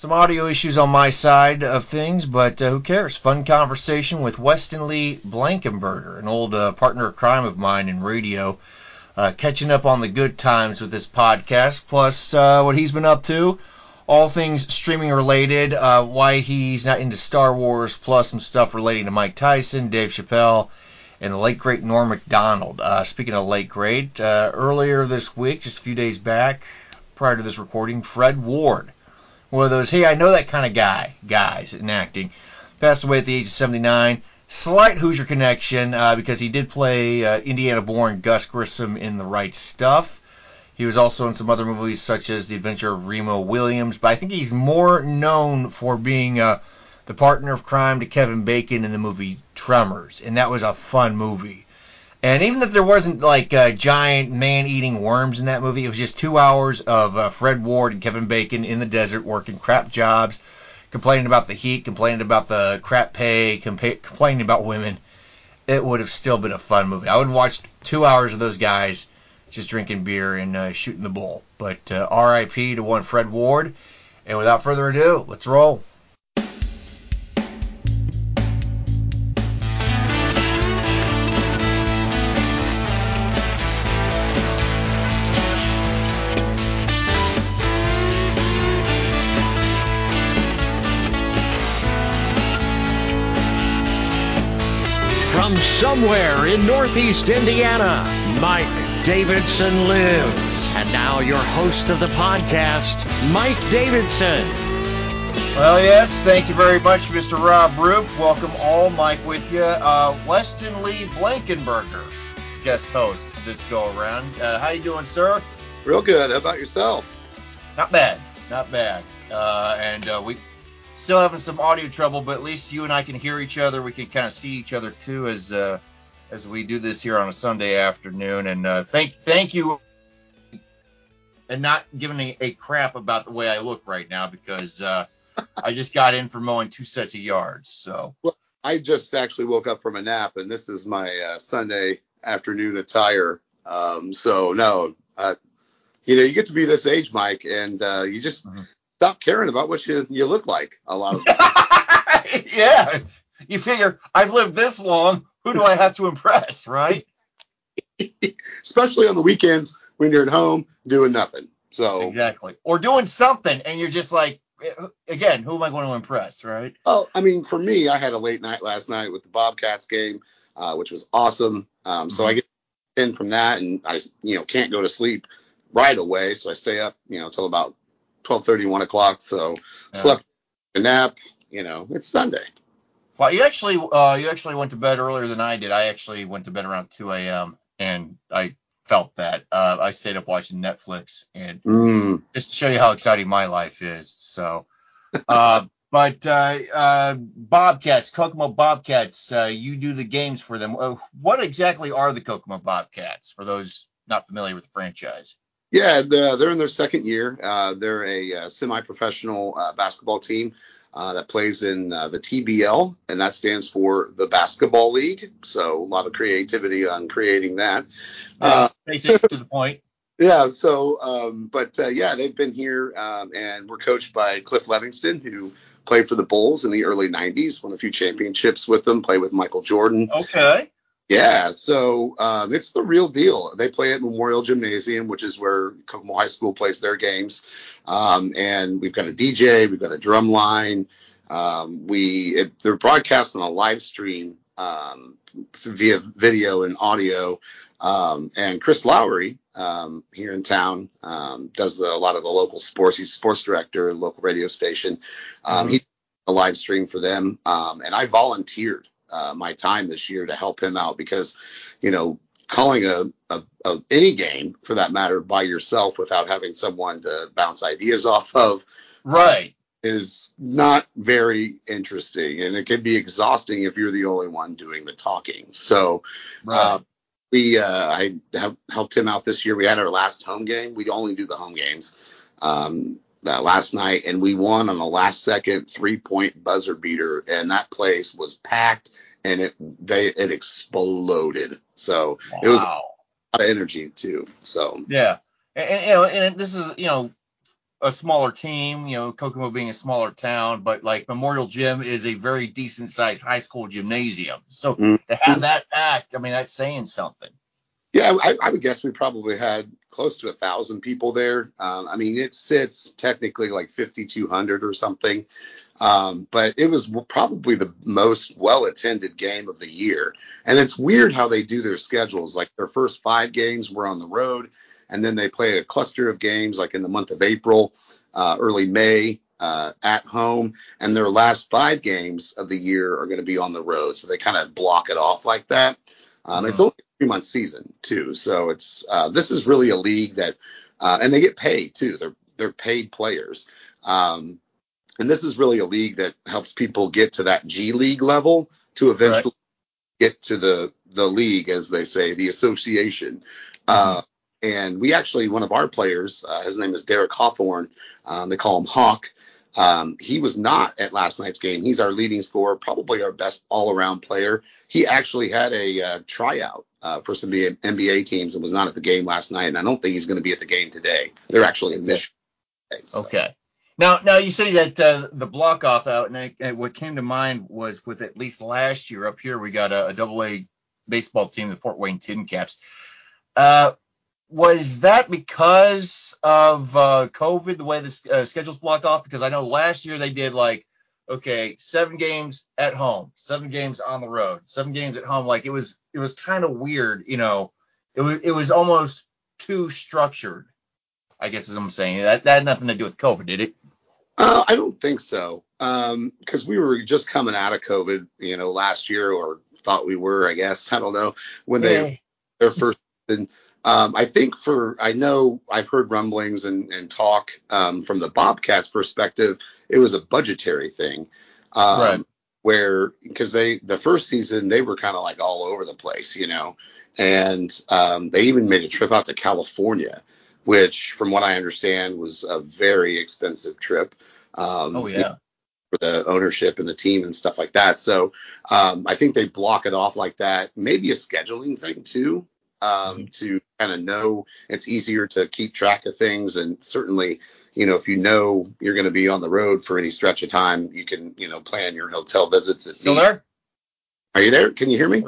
Some audio issues on my side of things, but who cares? Fun conversation with Weston Lee Blankenberger, an old partner of crime of mine in radio, catching up on the good times with this podcast, plus what he's been up to, all things streaming related, why he's not into Star Wars, plus some stuff relating to Mike Tyson, Dave Chappelle, and the late great Norm MacDonald. Speaking of late great, earlier this week, just a few days back, prior to this recording, Fred Ward, one of those, hey, I know that kind of guys in acting, passed away at the age of 79. Slight Hoosier connection because he did play Indiana-born Gus Grissom in The Right Stuff. He was also in some other movies such as The Adventure of Remo Williams, but I think he's more known for being the partner of crime to Kevin Bacon in the movie Tremors, and that was a fun movie. And even if there wasn't, like, giant man-eating worms in that movie, it was just 2 hours of Fred Ward and Kevin Bacon in the desert working crap jobs, complaining about the heat, complaining about the crap pay, complaining about women. It would have still been a fun movie. I would have watched 2 hours of those guys just drinking beer and shooting the bull. But R.I.P. to one Fred Ward. And without further ado, let's roll. Somewhere in Northeast Indiana, Mike Davidson lives. And now your host of the podcast, Mike Davidson. Well, yes, thank you very much, Mr. Rob Roop. Welcome all, Mike, with you. Weston Lee Blankenberger, guest host this go-around. How you doing, sir? Real good. How about yourself? Not bad. Not bad. We still having some audio trouble, but at least you and I can hear each other. We can kind of see each other too as we do this here on a Sunday afternoon. And thank you, and not giving a crap about the way I look right now because I just got in for mowing 2 sets of yards. So well, I just actually woke up from a nap, and this is my Sunday afternoon attire. You know, you get to be this age, Mike, and you just. Mm-hmm. Stop caring about what you look like a lot of times. Yeah. You figure, I've lived this long, who do I have to impress, right? Especially on the weekends when you're at home doing nothing. So exactly. Or doing something, and you're just like, again, who am I going to impress, right? Oh, I mean, for me, I had a late night last night with the Bobcats game, which was awesome. So I get in from that, and I can't go to sleep right away, so I stay up till about 12:30, 1 o'clock. So slept a nap. It's Sunday. Well, you actually went to bed earlier than I did. I actually went to bed around 2 a.m. and I felt that. I stayed up watching Netflix, and just to show you how exciting my life is. So, but Bobcats, Kokomo Bobcats. You do the games for them. What exactly are the Kokomo Bobcats for those not familiar with the franchise? Yeah, they're in their second year. They're a semi-professional basketball team that plays in the TBL, and that stands for the Basketball League. So a lot of creativity on creating that. Basically to the point. Yeah. So, they've been here, and we're coached by Cliff Levingston, who played for the Bulls in the early '90s, won a few championships with them, played with Michael Jordan. Okay. Yeah, so it's the real deal. They play at Memorial Gymnasium, which is where Kokomo High School plays their games. And we've got a DJ, we've got a drum line. They're broadcast on a live stream via video and audio. And Chris Lowry here in town does a lot of the local sports. He's a sports director at a local radio station. He did a live stream for them, and I volunteered my time this year to help him out because, calling any game for that matter by yourself without having someone to bounce ideas off of, right, is not very interesting, and it can be exhausting if you're the only one doing the talking. So, right. I helped him out this year. We had our last home game. We only do the home games that last night, and we won on the last second 3-point buzzer beater, and that place was packed, and it exploded. So It was a lot of energy too. So yeah, and this is a smaller team, you know, Kokomo being a smaller town, but like Memorial Gym is a very decent sized high school gymnasium. So to have that packed, I mean, that's saying something. Yeah, I would guess we probably had close to 1,000 people there. I mean, it sits technically like 5,200 or something. But it was probably the most well-attended game of the year. And it's weird how they do their schedules. Like their first 5 games were on the road, and then they play a cluster of games like in the month of April, early May, at home. And their last 5 games of the year are going to be on the road. So they kind of block it off like that. It's only a 3-month season too, so it's this is really a league that, and they get paid too. They're paid players, and this is really a league that helps people get to that G League level to eventually get to the league, as they say, the association. And we actually, one of our players, his name is Derek Hawthorne. They call him Hawk. He was not at last night's game. He's our leading scorer, probably our best all-around player. He actually had a tryout for some NBA teams and was not at the game last night, and I don't think he's going to be at the game today. They're actually in Michigan today. So. Okay. Now you say that the block off out, and what came to mind was with at least last year up here, we got a double-A baseball team, the Fort Wayne TinCaps. Was that because of COVID, the way the schedule's blocked off? Because I know last year they did like, okay, 7 games at home, 7 games on the road, 7 games at home. Like it was kind of weird, you know. It was almost too structured, I guess, as I'm saying. That had nothing to do with COVID, did it? I don't think so, because we were just coming out of COVID, you know, last year, or thought we were, I guess. I don't know when their first. I think I know I've heard rumblings and talk from the Bobcats perspective, it was a budgetary thing, where, because the first season, they were kind of like all over the place, you know, and they even made a trip out to California, which from what I understand was a very expensive trip. For the ownership and the team and stuff like that. So I think they block it off like that, maybe a scheduling thing too. To kind of know, it's easier to keep track of things, and certainly, you know, if you know you're going to be on the road for any stretch of time, you can, you know, plan your hotel visits. Still there? Are you there? Can you hear me?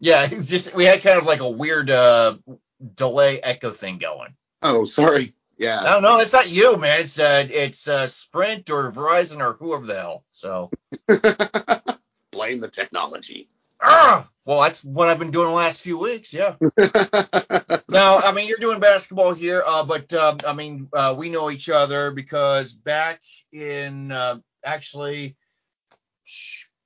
Yeah, we had kind of like a weird delay echo thing going. Oh, sorry. Yeah. No, it's not you, man. It's Sprint or Verizon or whoever the hell. So blame the technology. Well, that's what I've been doing the last few weeks, yeah. Now, I mean, you're doing basketball here, but, I mean, we know each other because back in, actually,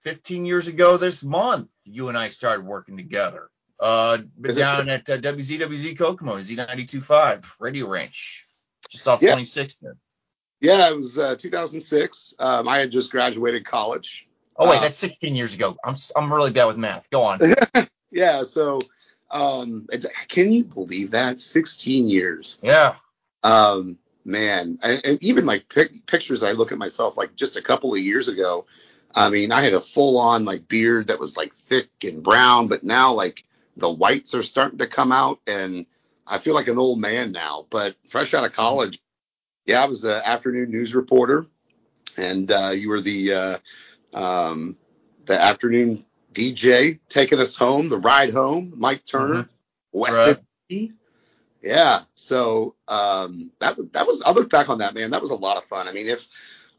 15 years ago this month, you and I started working together down at WZWZ Kokomo, Z92.5, Radio Ranch, just off 26th there. Yeah, it was 2006. I had just graduated college. Oh, wait, that's 16 years ago. I'm really bad with math. Go on. Yeah, so can you believe that? 16 years. Yeah. Man, and even my pictures, I look at myself like just a couple of years ago. I mean, I had a full-on like beard that was like thick and brown, but now like the whites are starting to come out, and I feel like an old man now. But fresh out of college, yeah, I was an afternoon news reporter, and you were the afternoon DJ taking us home, the ride home, Mike Turner, Weston Lee. Yeah. So, that was, I look back on that, man, that was a lot of fun. I mean, if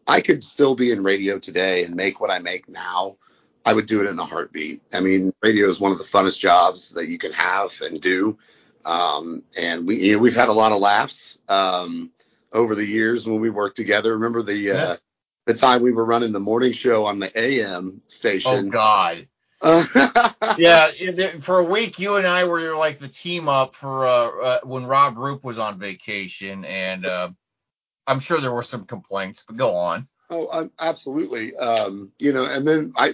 I could still be in radio today and make what I make now, I would do it in a heartbeat. I mean, radio is one of the funnest jobs that you can have and do. And we've had a lot of laughs, over the years when we worked together. Remember the time we were running the morning show on the AM station. Oh, God. Yeah, for a week, you and I were like the team up for when Rob Roop was on vacation, and I'm sure there were some complaints, but go on. Oh, absolutely. You know, and then I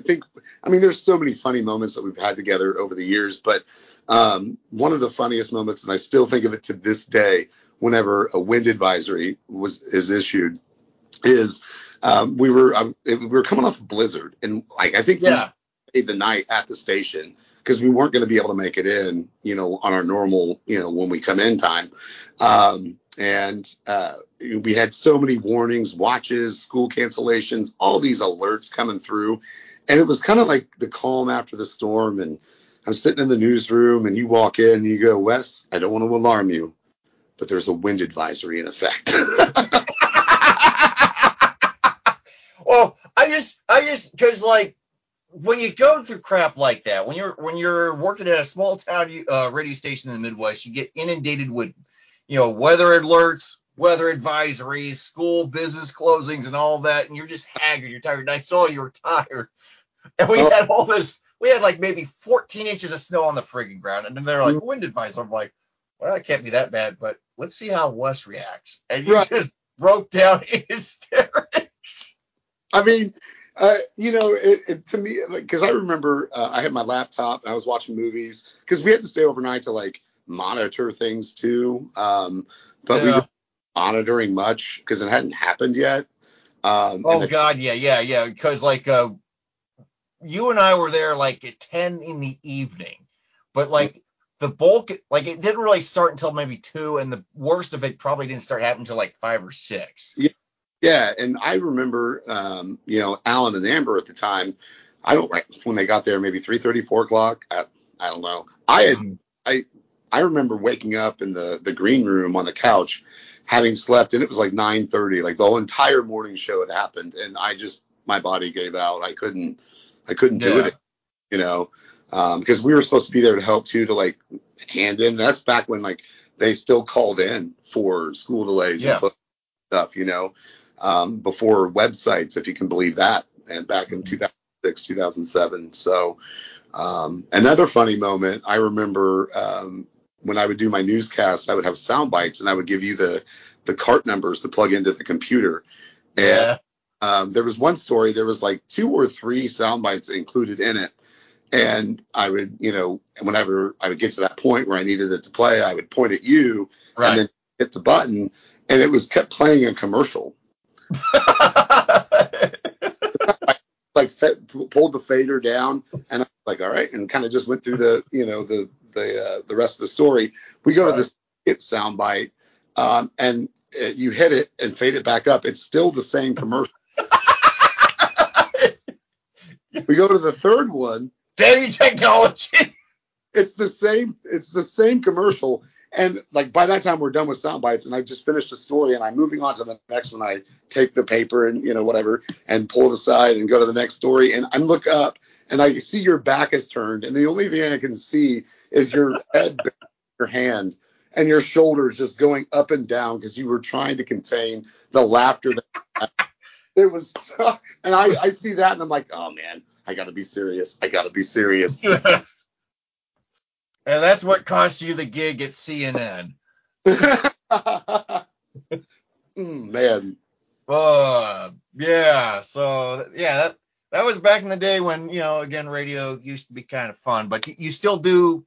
mean, there's so many funny moments that we've had together over the years, but one of the funniest moments, and I still think of it to this day, whenever a wind advisory is issued, is we were coming off a blizzard, and like I think we stayed the night at the station because we weren't going to be able to make it in, you know, on our normal, you know, when we come in time. And we had so many warnings, watches, school cancellations, all these alerts coming through. And it was kind of like the calm after the storm. And I'm sitting in the newsroom and you walk in and you go, Wes, I don't want to alarm you, but there's a wind advisory in effect. Well, I just, cause like when you go through crap like that, when you're working at a small town radio station in the Midwest, you get inundated with, you know, weather alerts, weather advisories, school business closings and all that. And you're just haggard. You're tired. And I saw you were tired. And we had all this, we had like maybe 14 inches of snow on the frigging ground. And then they're like, wind advisory. I'm like, well, it can't be that bad, but let's see how Wes reacts. And you just broke down in hysterics. I mean, you know, it to me, because I remember I had my laptop and I was watching movies because we had to stay overnight to like monitor things too. But we weren't monitoring much because it hadn't happened yet. Oh, God. Because like you and I were there like at 10 in the evening, but like the bulk, like it didn't really start until maybe 2, and the worst of it probably didn't start happening until like 5 or 6. Yeah. Yeah, and I remember, you know, Alan and Amber at the time. I don't when they got there, maybe 3:30, 4 o'clock. I don't know. I remember waking up in the green room on the couch, having slept, and it was like 9:30. Like the whole entire morning show had happened, and I just my body gave out. I couldn't do it. You know, because we were supposed to be there to help too, to like hand in. That's back when like they still called in for school delays and stuff. You know. Before websites, if you can believe that, and back in 2006, 2007. So another funny moment, I remember when I would do my newscasts, I would have sound bites, and I would give you the cart numbers to plug into the computer. And there was one story, there was like 2 or 3 sound bites included in it. And I would, you know, whenever I would get to that point where I needed it to play, I would point at you and then hit the button, and it was kept playing a commercial. Pulled the fader down, and I was like, all right, and kind of just went through the, you know, the rest of the story. We go to this soundbite, and you hit it and fade it back up. It's still the same commercial. We go to the third one. Damn you, technology! It's the same commercial. And like by that time we're done with sound bites, and I just finished the story, and I'm moving on to the next one. I take the paper and you know whatever, and pull it aside and go to the next story. And I look up, and I see your back is turned, and the only thing I can see is your head, your hand, and your shoulders just going up and down because you were trying to contain the laughter. It was, and I see that, and I'm like, oh man, I gotta be serious. And that's what cost you the gig at CNN. Man. Yeah. So, yeah, that was back in the day when, you know, again, radio used to be kind of fun. But you still do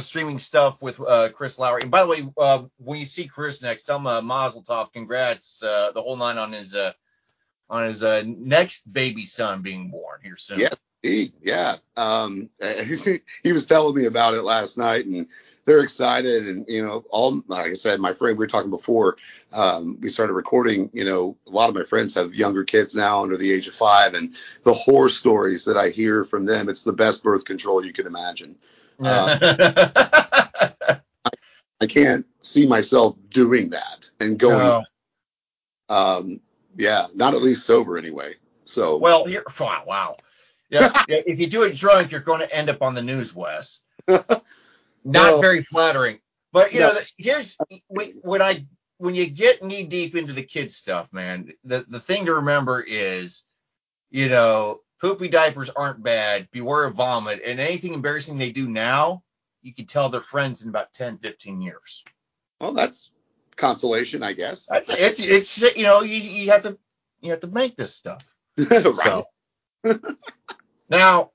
streaming stuff with Chris Lowry. And by the way, when you see Chris next, tell him Mazel Tov, congrats, the whole nine on his next baby son being born here soon. Yeah. Yeah. He was telling me about it last night, and they're excited. And, you know, all, like I said, my friend, we were talking before we started recording, you know, a lot of my friends have younger kids now under the age of 5, and the horror stories that I hear from them, it's the best birth control you can imagine. I can't see myself doing that and going, not at least sober anyway. So, well, here, wow. Yeah, if you do it drunk, you're going to end up on the news, Wes. Not very flattering. But, you know, here's when you get knee deep into the kids stuff, man, the thing to remember is, you know, poopy diapers aren't bad. Beware of vomit. And anything embarrassing they do now, you can tell their friends in about 10, 15 years. Well, that's consolation, I guess. It's you know, you have to make this stuff. Right. So. Now,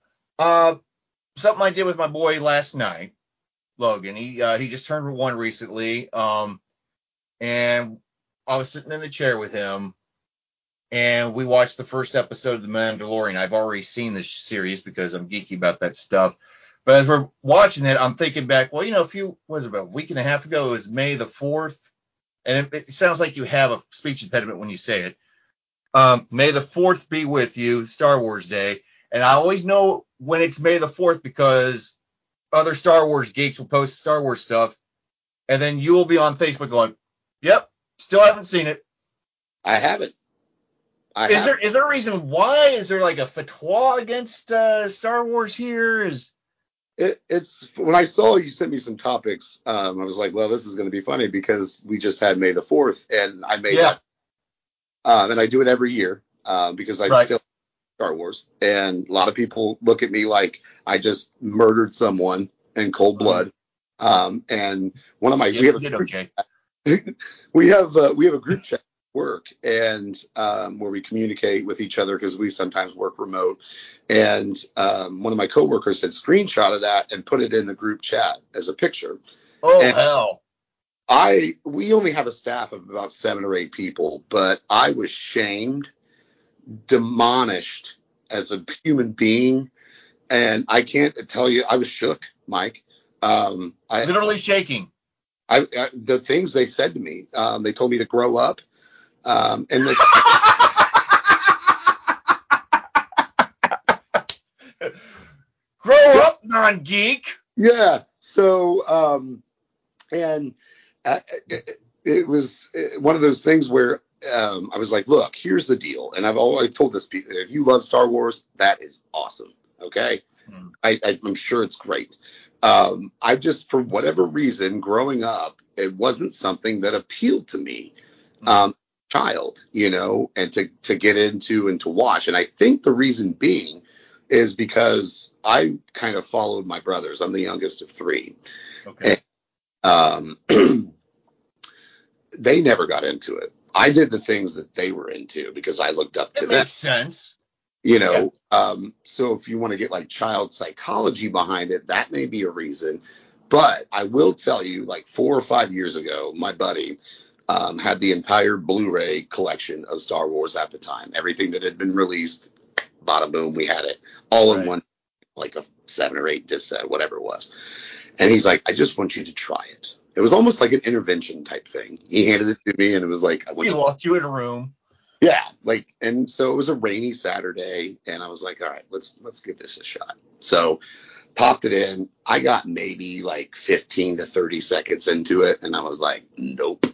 something I did with my boy last night, Logan, he just turned 1 recently, and I was sitting in the chair with him, and we watched the first episode of The Mandalorian. I've already seen this series because I'm geeky about that stuff, but as we're watching it, I'm thinking back, well, you know, a week and a half ago, it was May the 4th, and it sounds like you have a speech impediment when you say it. May the 4th be with you, Star Wars Day. And I always know when it's May the 4th because other Star Wars geeks will post Star Wars stuff, and then you will be on Facebook going, yep, still haven't seen it. I haven't. Is there a reason why? Is there like a fatwa against Star Wars here? It's when I saw you sent me some topics, I was like, well, this is going to be funny because we just had May the 4th, and I made that. And I do it every year because I still love Star Wars. And a lot of people look at me like I just murdered someone in cold blood. And one of my we have a group chat at work, and where we communicate with each other because we sometimes work remote. And one of my coworkers had screenshot of that and put it in the group chat as a picture. Oh, and hell. We only have a staff of about 7 or 8 people, but I was shamed, demolished as a human being, and I can't tell you, I was shook, Mike. Literally shaking. The things they said to me, they told me to grow up, and they, grow up, non-geek. Yeah. So, and. It was one of those things where I was like, look, here's the deal. And I've always told this people, if you love Star Wars, that is awesome. Okay. Mm. I'm sure it's great. I just, for whatever reason, growing up, it wasn't something that appealed to me, child, you know, and to get into and to watch. And I think the reason being is because I kind of followed my brothers. I'm the youngest of 3. Okay. And they never got into it. I did the things that they were into because I looked up to them. That makes sense. You know, yeah. So if you want to get like child psychology behind it, that may be a reason. But I will tell you, like 4 or 5 years ago, my buddy had the entire Blu-ray collection of Star Wars at the time. Everything that had been released, bada boom, we had it all in one, like a 7 or 8 disc set, whatever it was. And he's like, I just want you to try it. It was almost like an intervention type thing. He handed it to me, and it was like, he locked you in a room. Yeah, like, and so it was a rainy Saturday, and I was like, all right, let's give this a shot. So popped it in. I got maybe like 15 to 30 seconds into it, and I was like, nope.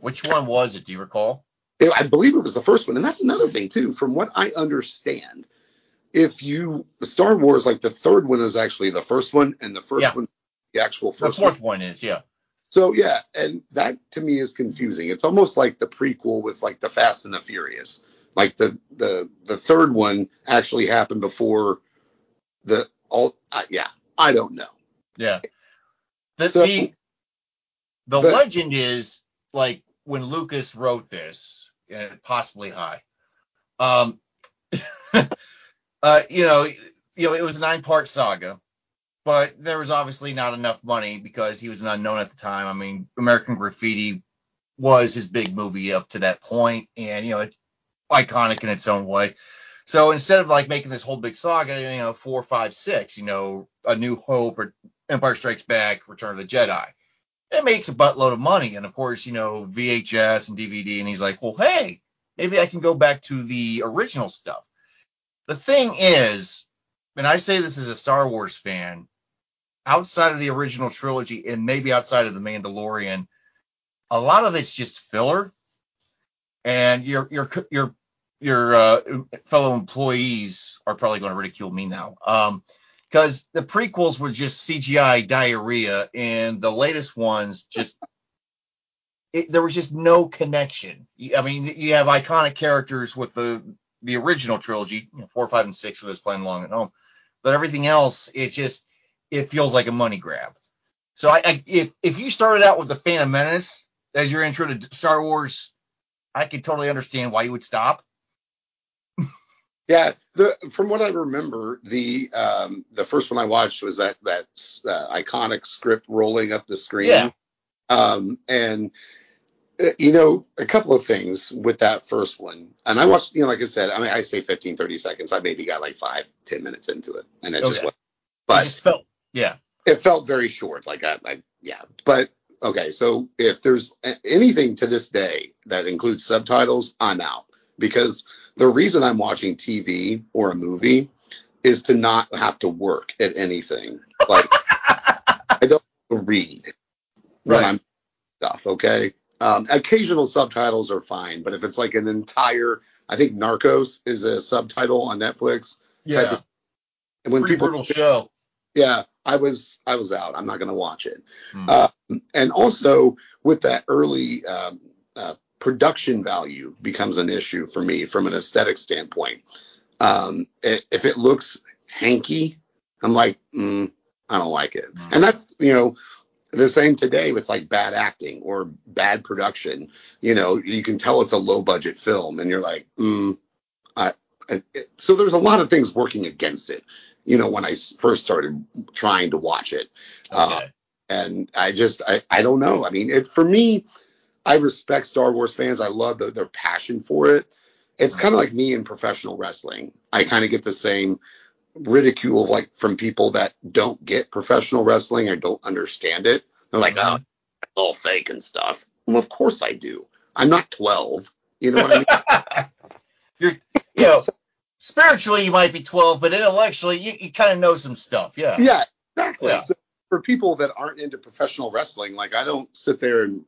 Which one was it? Do you recall? I believe it was the first one, and that's another thing too. From what I understand, Star Wars, like the third one is actually the first one, and the first one. The actual first one. The fourth one is, So, and that to me is confusing. It's almost like the prequel with, like, the Fast and the Furious. Like, the third one actually happened before I don't know. Yeah. The legend is, like, when Lucas wrote this, and possibly high, it was a 9-part saga. But there was obviously not enough money because he was an unknown at the time. I mean, American Graffiti was his big movie up to that point, and, you know, it's iconic in its own way. So instead of, like, making this whole big saga, 4, 5, 6, A New Hope or Empire Strikes Back, Return of the Jedi, it makes a buttload of money. And, of course, VHS and DVD, and he's like, well, hey, maybe I can go back to the original stuff. The thing is, and I say this as a Star Wars fan, outside of the original trilogy and maybe outside of The Mandalorian, a lot of it's just filler. And your fellow employees are probably going to ridicule me now, because the prequels were just CGI diarrhea, and the latest ones there was just no connection. I mean, you have iconic characters with the original trilogy, 4, 5, and 6 for those playing along at home, but everything else, it feels like a money grab. So if you started out with The Phantom Menace as your intro to Star Wars, I could totally understand why you would stop. Yeah, from what I remember, the first one I watched was that iconic script rolling up the screen. Yeah. And a couple of things with that first one. And I watched, like I said, I mean, I say 15, 30 seconds. I maybe got like 5, 10 minutes into it. And it just felt very short. Like, yeah. But okay, so if there's anything to this day that includes subtitles, I'm out. Because the reason I'm watching TV or a movie is to not have to work at anything. Like, I don't read when I'm stuff, okay? Occasional subtitles are fine, but if it's like an entire, I think Narcos is a subtitle on Netflix. Yeah. And when people, brutal show. Yeah, I was out. I'm not going to watch it. And also with that early production value becomes an issue for me from an aesthetic standpoint. If it looks hanky, I'm like, I don't like it. And that's, the same today with like bad acting or bad production. You can tell it's a low budget film and you're like, so there's a lot of things working against it, when I first started trying to watch it. Okay. And I don't know. I mean, for me, I respect Star Wars fans. I love their passion for it. It's kind of like me in professional wrestling. I kind of get the same ridicule from people that don't get professional wrestling or don't understand it. They're like, oh, it's all fake and stuff. Well, of course I do. I'm not 12. You know what I mean? Spiritually you might be 12, but intellectually you kind of know some stuff. Yeah. Yeah, exactly. Yeah. So for people that aren't into professional wrestling, I don't sit there and,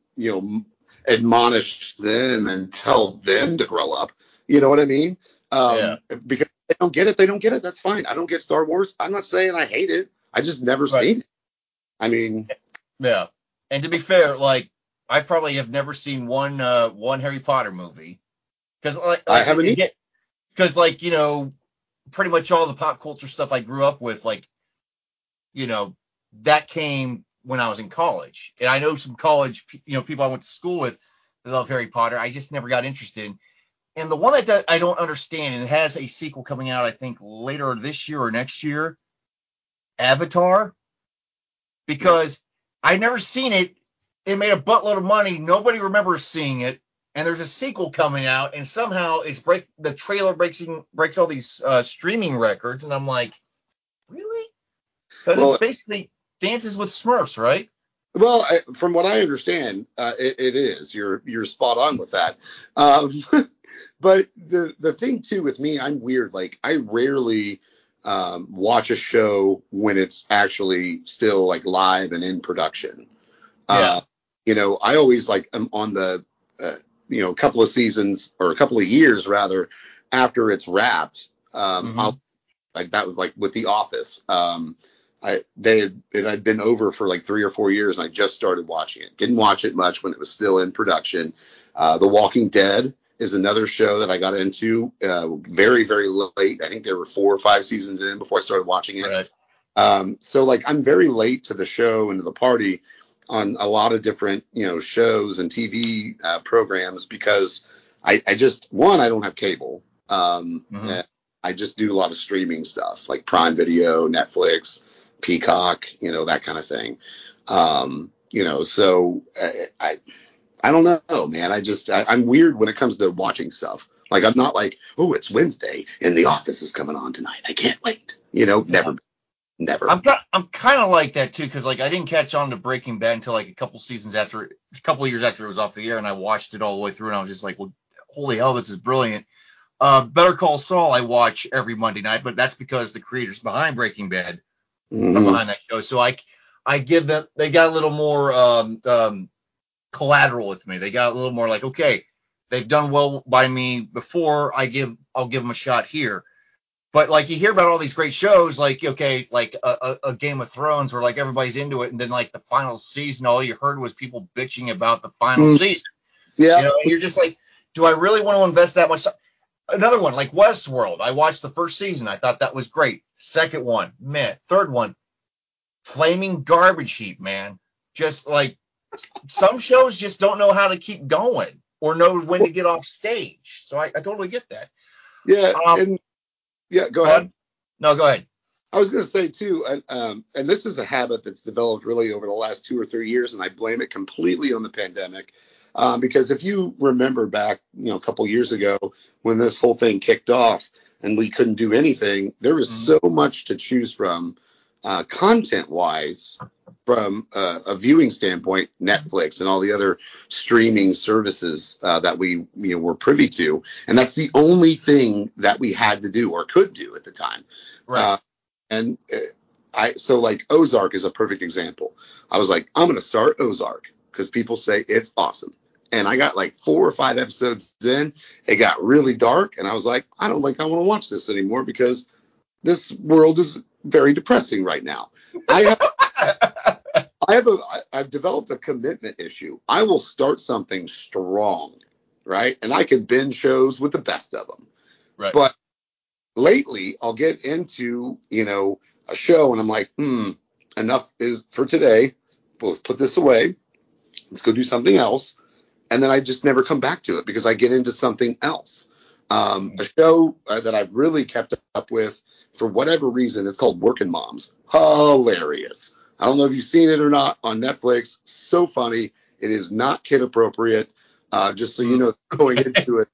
admonish them and tell them to grow up. You know what I mean? Because they don't get it. That's fine. I don't get Star Wars. I'm not saying I hate it. I just never seen it. I mean. Yeah. And to be fair, I probably have never seen one Harry Potter movie. Because I haven't either. Because pretty much all the pop culture stuff I grew up with, that came when I was in college. And I know some college, people I went to school with that love Harry Potter. I just never got interested in. And the one that I don't understand, and it has a sequel coming out, I think, later this year or next year, Avatar. Because I've never seen it. It made a buttload of money. Nobody remembers seeing it. And there's a sequel coming out, and somehow the trailer breaks all these streaming records, and I'm like, really? Because it's basically Dances with Smurfs, right? Well, from what I understand, it is. You're spot on with that. But the thing too with me, I'm weird. I rarely watch a show when it's actually still live and in production. Yeah. I always am on the a couple of seasons or a couple of years rather after it's wrapped. I'll, that was with The Office. It had been over for 3 or 4 years and I just started watching it. Didn't watch it much when it was still in production. The Walking Dead is another show that I got into very, very late. I think there were 4 or 5 seasons in before I started watching it. Right. So I'm very late to the show and to the party on a lot of different, shows and TV programs because I don't have cable. I just do a lot of streaming stuff like Prime Video, Netflix, Peacock, that kind of thing. So I don't know, man. I'm weird when it comes to watching stuff. I'm not it's Wednesday and The Office is coming on tonight. I can't wait. Never. I'm kind of like that too because I didn't catch on to Breaking Bad until a couple years after it was off the air, and I watched it all the way through, and I was just like, well, holy hell, this is brilliant. Better Call Saul I watch every Monday night, but that's because the creators behind Breaking Bad are behind that show, so I give them, they got a little more collateral with me. They got a little more okay, they've done well by me before. I'll give them a shot here. But, you hear about all these great shows, a Game of Thrones where, everybody's into it, and then, the final season, all you heard was people bitching about the final season. Yeah. And you're just do I really want to invest that much time? Another one, Westworld. I watched the first season. I thought that was great. Second one, meh. Third one, flaming garbage heap, man. Just, some shows just don't know how to keep going or know when to get off stage. So I totally get that. Yeah, yeah, go ahead. No, go ahead. I was going to say, too, and this is a habit that's developed really over the last 2 or 3 years, and I blame it completely on the pandemic, because if you remember back, a couple years ago when this whole thing kicked off and we couldn't do anything, there was so much to choose from content-wise, from a viewing standpoint, Netflix and all the other streaming services that we were privy to, and that's the only thing that we had to do or could do at the time. Right. So like Ozark is a perfect example. I was like, I'm going to start Ozark because people say it's awesome. And I got like 4 or 5 episodes in. It got really dark. And I was like, I don't think I want to watch this anymore because this world is very depressing right now. I've developed a commitment issue. I will start something strong, right? And I can binge shows with the best of them. Right. But lately, I'll get into, a show and I'm like, enough is for today. We'll put this away. Let's go do something else. And then I just never come back to it because I get into something else. A show that I've really kept up with for whatever reason, it's called Workin' Moms. Hilarious. I don't know if you've seen it or not on Netflix. So funny. It is not kid appropriate, just so you know, going into it.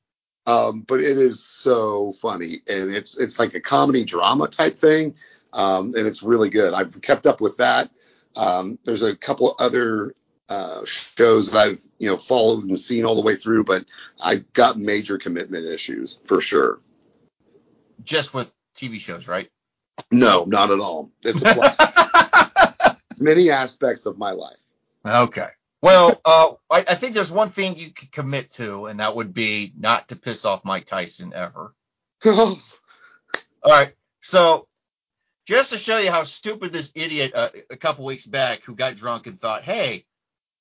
But it is so funny. And it's like a comedy drama type thing. And it's really good. I've kept up with that. There's a couple other shows that I've followed and seen all the way through, but I've got major commitment issues for sure. Just with TV shows, right? No, not at all. This applies to many aspects of my life. Okay. Well, I think there's one thing you could commit to, and that would be not to piss off Mike Tyson ever. All right. So just to show you how stupid this idiot a couple weeks back who got drunk and thought, hey,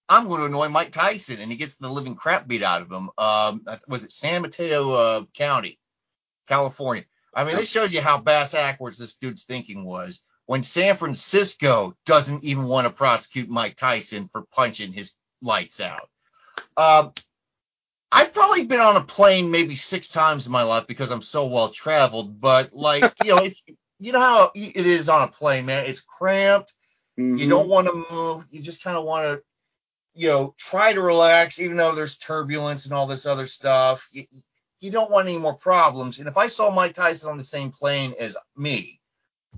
I'm going to annoy Mike Tyson, and he gets the living crap beat out of him. Was it San Mateo County, California? I mean, this shows you how backwards this dude's thinking was when San Francisco doesn't even want to prosecute Mike Tyson for punching his lights out. I've probably been on a plane maybe 6 times in my life because I'm so well-traveled, but, it's how it is on a plane, man. It's cramped. Mm-hmm. You don't want to move. You just kind of want to try to relax, even though there's turbulence and all this other stuff. You don't want any more problems. And if I saw Mike Tyson on the same plane as me,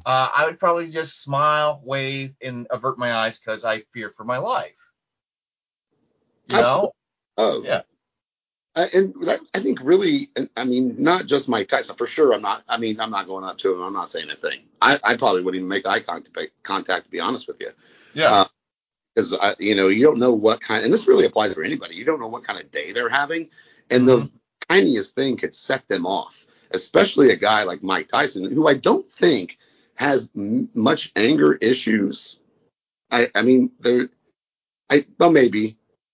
I would probably just smile, wave, and avert my eyes because I fear for my life. Oh, yeah. I think really, not just Mike Tyson for sure. I'm not going up to him. I'm not saying a thing. I probably wouldn't even make eye contact to be honest with you. Yeah. Because, you don't know what kind – and this really applies for anybody. You don't know what kind of day they're having, and the tiniest thing could set them off, especially a guy like Mike Tyson, who I don't think has much anger issues. Maybe.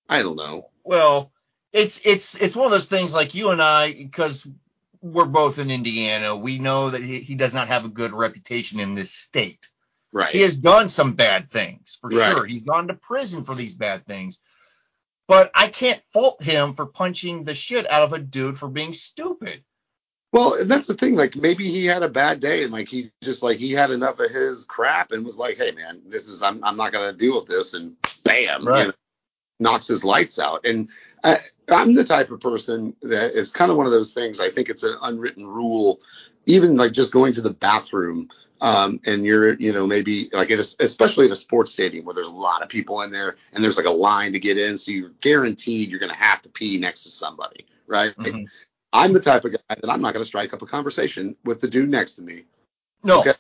I don't know. Well, it's one of those things like you and I, because we're both in Indiana, we know that he does not have a good reputation in this state. Right. He has done some bad things, for sure. He's gone to prison for these bad things. But I can't fault him for punching the shit out of a dude for being stupid. Well, and that's the thing. Maybe he had a bad day, and, he just, he had enough of his crap and was like, hey, man, this is – I'm not going to deal with this. And bam, knocks his lights out. And I'm the type of person that is kind of one of those things. I think it's an unwritten rule, even, just going to the bathroom – and you're, maybe especially at a sports stadium where there's a lot of people in there and there's a line to get in. So you're guaranteed you're going to have to pee next to somebody. Right. Mm-hmm. I'm the type of guy that I'm not going to strike up a conversation with the dude next to me. No, okay?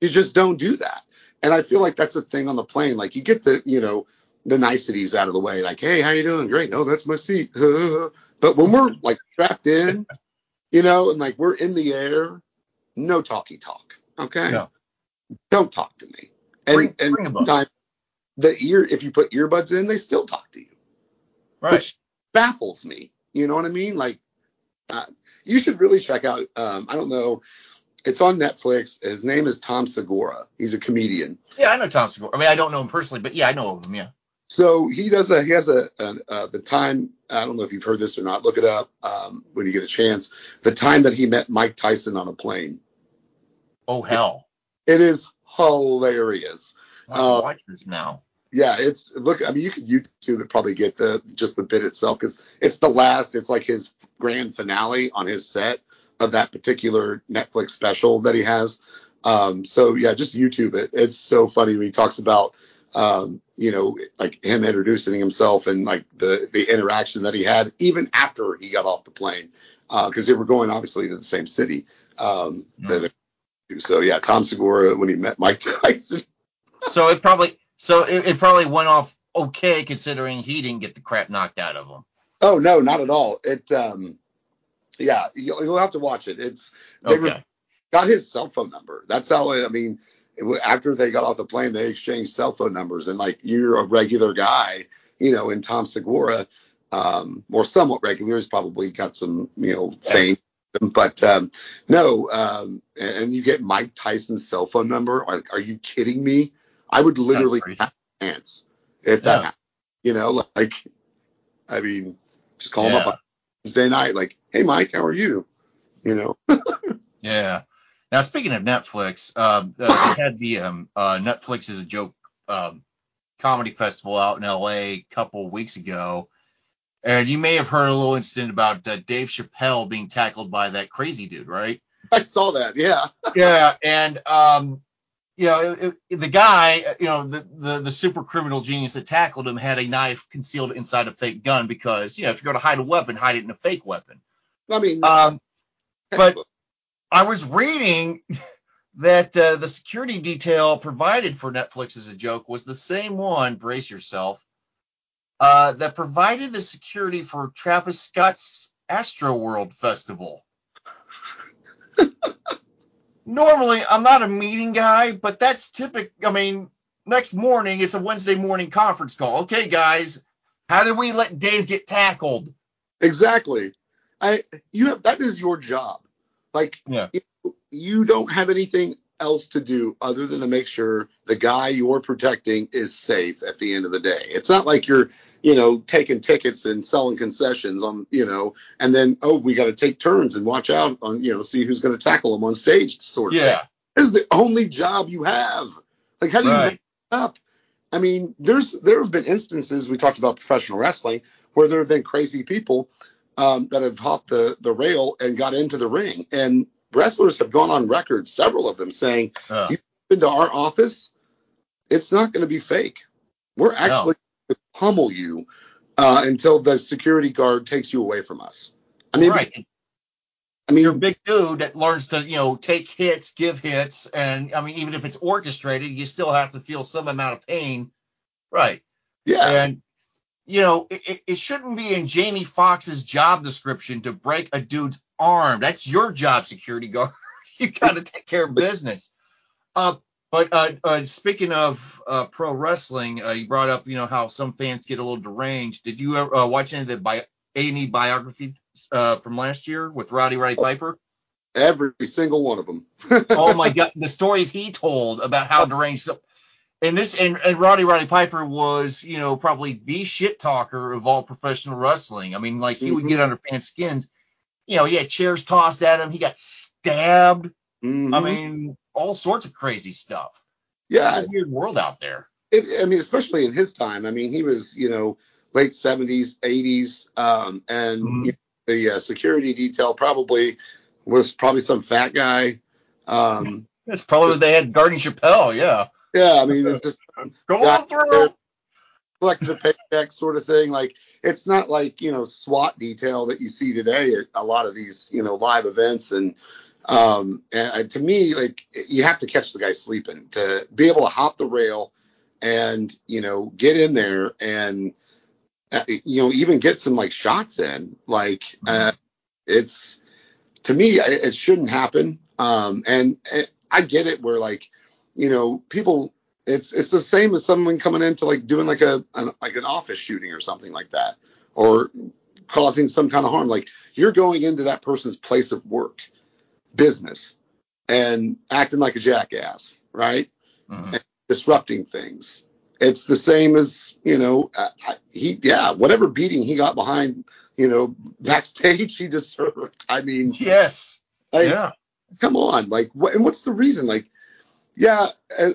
You just don't do that. And I feel like that's a thing on the plane. You get the, the niceties out of the way. Hey, how you doing? Great. Oh, that's my seat. But when we're strapped in, and we're in the air, no talky talk. Okay. No. Don't talk to me. And sometimes if you put earbuds in, they still talk to you. Right. Which baffles me. You know what I mean? You should really check out. I don't know. It's on Netflix. His name is Tom Segura. He's a comedian. Yeah, I know Tom Segura. I don't know him personally, but yeah, I know of him. Yeah. So he has the time. I don't know if you've heard this or not. Look it up when you get a chance. The time that he met Mike Tyson on a plane. Oh, hell. It is hilarious. I'll watch this now. Yeah, you could YouTube it, probably get just the bit itself, because it's the last, it's his grand finale on his set of that particular Netflix special that he has. So yeah, just YouTube it. It's so funny when he talks about, you know, like him introducing himself and like the interaction that he had even after he got off the plane, because they were going obviously to the same city. So yeah, Tom Segura when he met Mike Tyson. So it probably went off okay, considering he didn't get the crap knocked out of him. Oh no, not at all. It yeah, you'll have to watch it. Got his cell phone number. That's how I mean. After they got off the plane, they exchanged cell phone numbers, and like you're a regular guy, you know, in Tom Segura, or somewhat regular, he's probably got some, you know, fame. But no, and you get Mike Tyson's cell phone number. Like, are you kidding me? I would literally have a chance if that happened. You know, like, I mean, just call him up on Wednesday night, like, hey, Mike, how are you? You know? Yeah. Now, speaking of Netflix, they had the Netflix is a Joke comedy festival out in L.A. a couple weeks ago. And you may have heard a little incident about Dave Chappelle being tackled by that crazy dude, right? I saw that, yeah. Yeah, and, you know, the guy, you know, the super criminal genius that tackled him had a knife concealed inside a fake gun because, you know, if you're going to hide a weapon, hide it in a fake weapon. I mean, but I was reading that the security detail provided for Netflix as a Joke was the same one, brace yourself, that provided the security for Travis Scott's Astroworld Festival. Normally, I'm not a meeting guy, but that's typical. I mean, next morning, it's a Wednesday morning conference call. Okay, guys, how did we let Dave get tackled? Exactly. That is your job. Like, you don't have anything else to do other than to make sure the guy you're protecting is safe at the end of the day. It's not like you're, you know, taking tickets and selling concessions on, you know, and then, oh, we got to take turns and watch out on, you know, see who's going to tackle him on stage sort of thing. This is the only job you have. Like, how do you make it up? I mean, there have been instances, we talked about professional wrestling, where there have been crazy people that have hopped the rail and got into the ring, and wrestlers have gone on record, several of them, saying, you come into our office, it's not going to be fake. We're actually going to pummel you until the security guard takes you away from us. I mean, you're a big dude that learns to, you know, take hits, give hits. And, I mean, even if it's orchestrated, you still have to feel some amount of pain. Right. Yeah. And, you know, it shouldn't be in Jamie Foxx's job description to break a dude's arm. That's your job, security guard. You got to take care of business. But speaking of pro wrestling, you brought up, you know, how some fans get a little deranged. Did you ever watch any of the A&E biography from last year with Roddy Piper? Every single one of them. Oh my God, the stories he told about how deranged. And Roddy Piper was, you know, probably the shit talker of all professional wrestling. I mean, like, he would get under fans' skins. You know, he had chairs tossed at him. He got stabbed. I mean, all sorts of crazy stuff. Yeah. It's a weird world out there. Especially in his time. I mean, he was, you know, late 70s, 80s, and you know, the security detail was probably some fat guy. That's probably what they had guarding Chappelle, Yeah, I mean, it's just going through, collecting a paycheck sort of thing. Like, it's not like, you know, SWAT detail that you see today at a lot of these, you know, live events. And to me, like, you have to catch the guy sleeping to be able to hop the rail and, you know, get in there and, you know, even get some like shots in. Like, it's, to me, it shouldn't happen. And I get it where, like, you know, people, it's the same as someone coming into like doing like an office shooting or something like that, or causing some kind of harm. Like, you're going into that person's place of work, business, and acting like a jackass, right? And disrupting things. It's the same as, you know, whatever beating he got behind, you know, backstage, he deserved. I mean, yes. Like, come on. Like, what's the reason? Like, yeah,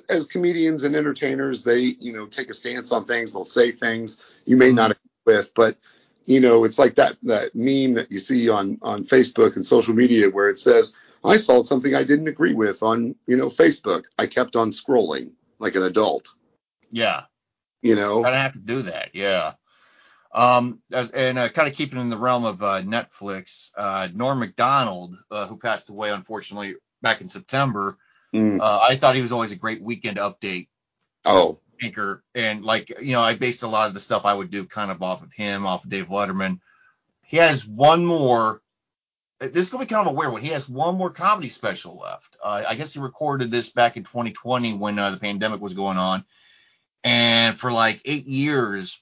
as comedians and entertainers, they, you know, take a stance on things. They'll say things you may not agree with, but, you know, it's like that meme that you see on Facebook and social media where it says, I saw something I didn't agree with on, Facebook. I kept on scrolling like an adult. Yeah. I don't have to do that. Yeah. Kind of keeping in the realm of Netflix, Norm MacDonald, who passed away, unfortunately, back in September. I thought he was always a great Weekend Update anchor. And, I based a lot of the stuff I would do kind of off of him, off of Dave Letterman. He has one more. This is going to be kind of a weird one. He has one more comedy special left. I guess he recorded this back in 2020 when the pandemic was going on. And for like 8 years,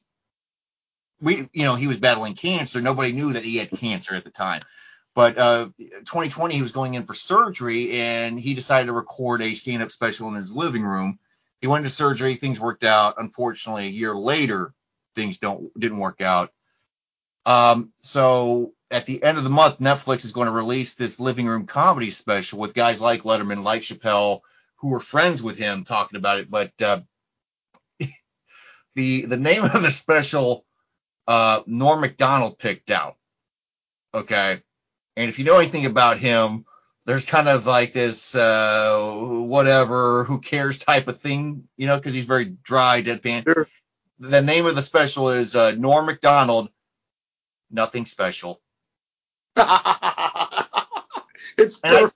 he was battling cancer. Nobody knew that he had cancer at the time. But 2020, he was going in for surgery, and he decided to record a stand-up special in his living room. He went into surgery. Things worked out. Unfortunately, a year later, things didn't work out. So at the end of the month, Netflix is going to release this living room comedy special with guys like Letterman, like Chappelle, who were friends with him, talking about it. But the name of the special, Norm MacDonald picked out. Okay. And if you know anything about him, there's kind of like this whatever, who cares type of thing, because he's very dry, deadpan. Sure. The name of the special is Norm MacDonald, Nothing Special. It's perfect.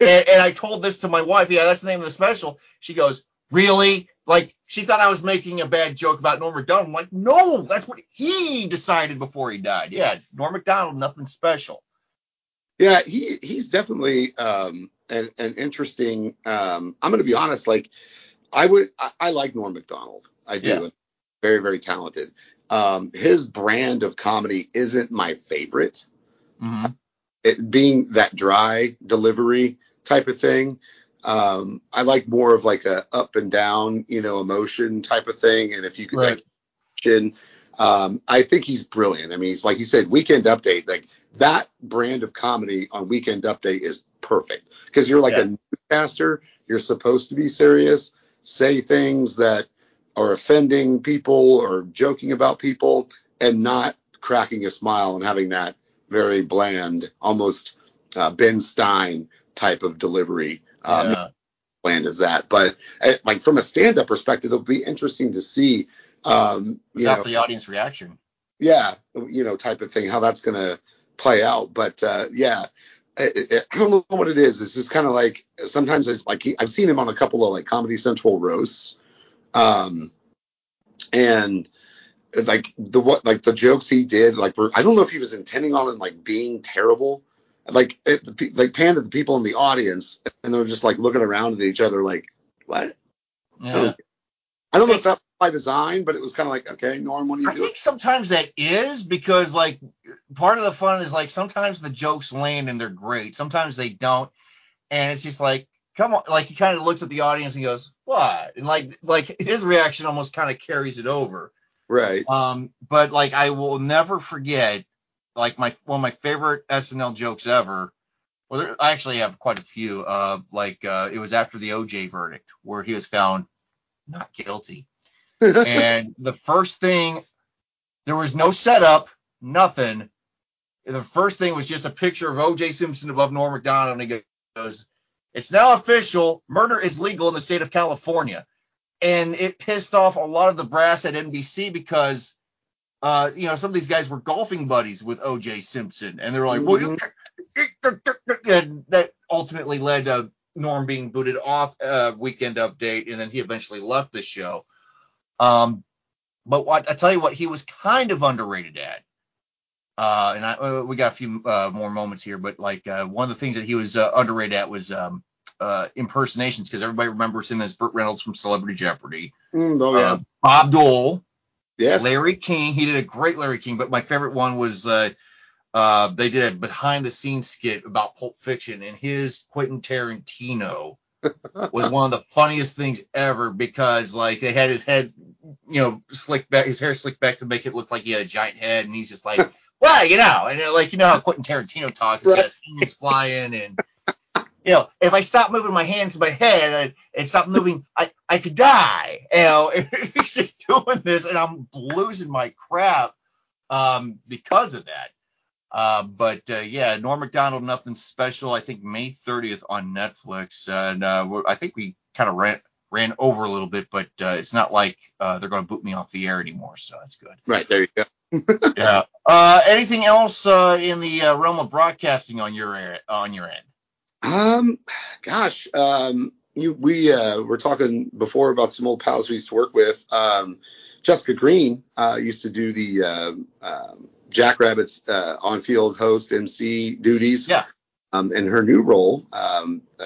And I told this to my wife. Yeah, that's the name of the special. She goes, really? Like, she thought I was making a bad joke about Norm MacDonald. I'm like, no, that's what he decided before he died. Yeah, Norm MacDonald, Nothing Special. Yeah, he's definitely an interesting. I'm going to be honest. Like, I like Norm MacDonald. I do. Yeah. Very, very talented. His brand of comedy isn't my favorite. Mm-hmm. It being that dry delivery type of thing. I like more of like a up and down, emotion type of thing. And if you could, I think he's brilliant. I mean, he's like you said, Weekend Update, like that brand of comedy on Weekend Update is perfect because you're like a newscaster. You're supposed to be serious, say things that are offending people or joking about people and not cracking a smile and having that very bland, almost Ben Stein type of delivery. Bland as that. But like from a stand-up perspective, it'll be interesting to see. The audience reaction. Yeah. Type of thing, how that's going to play out. But I don't know what it is. It's just kind of like sometimes it's like I've seen him on a couple of like Comedy Central roasts. And like the jokes he did, like I don't know if he was intending on it like being terrible, like it panned at the people in the audience and they were just like looking around at each other like what? Yeah. I don't know if that was by design, but it was kind of like, okay, Norm, what are you doing? I think sometimes that is because like part of the fun is like sometimes the jokes land and they're great, sometimes they don't, and it's just like, come on, like he kind of looks at the audience and goes, what? And like his reaction almost kind of carries it over. Right. But like I will never forget like one of my favorite SNL jokes ever. Well, I actually have quite a few. It was after the O.J. verdict where he was found not guilty. And the first thing, there was no setup, nothing. The first thing was just a picture of O.J. Simpson above Norm MacDonald, and he goes, it's now official. Murder is legal in the state of California. And it pissed off a lot of the brass at NBC because, some of these guys were golfing buddies with O.J. Simpson. And they were like, and that ultimately led to Norm being booted off Weekend Update. And then he eventually left the show. But I tell you what, he was kind of underrated at. We got a few more moments here, but like one of the things that he was underrated at was impersonations, because everybody remembers him as Burt Reynolds from Celebrity Jeopardy. Bob Dole, Larry King. He did a great Larry King, but my favorite one was they did a behind-the-scenes skit about Pulp Fiction, and his Quentin Tarantino was one of the funniest things ever because like they had his head, slicked back, his hair slicked back to make it look like he had a giant head, and he's just like. Well, and like, how Quentin Tarantino talks, he's got his hands flying, and, if I stopped moving my hands in my head and stopped moving, I could die. He's just doing this, and I'm losing my crap because of that. But Norm MacDonald, Nothing Special, I think May 30th on Netflix. And I think we kind of ran over a little bit, but it's not like they're going to boot me off the air anymore, so that's good. Right, there you go. Yeah. Anything else in the realm of broadcasting on your end? We were talking before about some old pals we used to work with. Jessica Green used to do the Jackrabbits on-field host MC duties. Yeah. In her new role,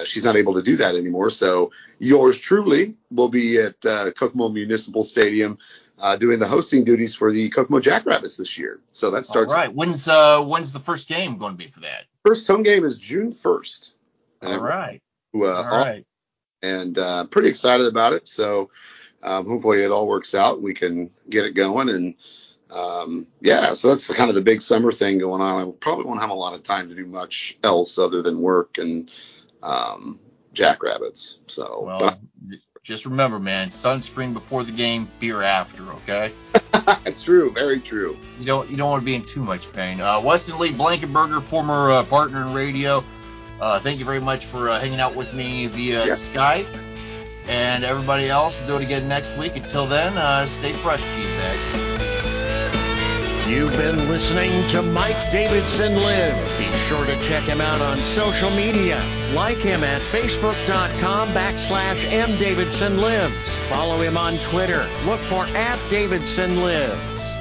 she's not able to do that anymore. So yours truly will be at Kokomo Municipal Stadium doing the hosting duties for the Kokomo Jackrabbits this year. So that starts. All right. When's the first game going to be for that? First home game is June 1st. All right. And pretty excited about it. So hopefully it all works out. We can get it going. And so that's kind of the big summer thing going on. I probably won't have a lot of time to do much else other than work and Jackrabbits. So, just remember, man, sunscreen before the game, beer after, okay? That's true, very true. You don't want to be in too much pain. Weston Lee Blankenberger, former partner in radio. Thank you very much for hanging out with me via Skype. And everybody else, we'll do it again next week. Until then, stay fresh, cheese bags. You've been listening to Mike Davidson Live. Be sure to check him out on social media. Like him at facebook.com/MDavidsonLives. Follow him on Twitter. Look for @DavidsonLives.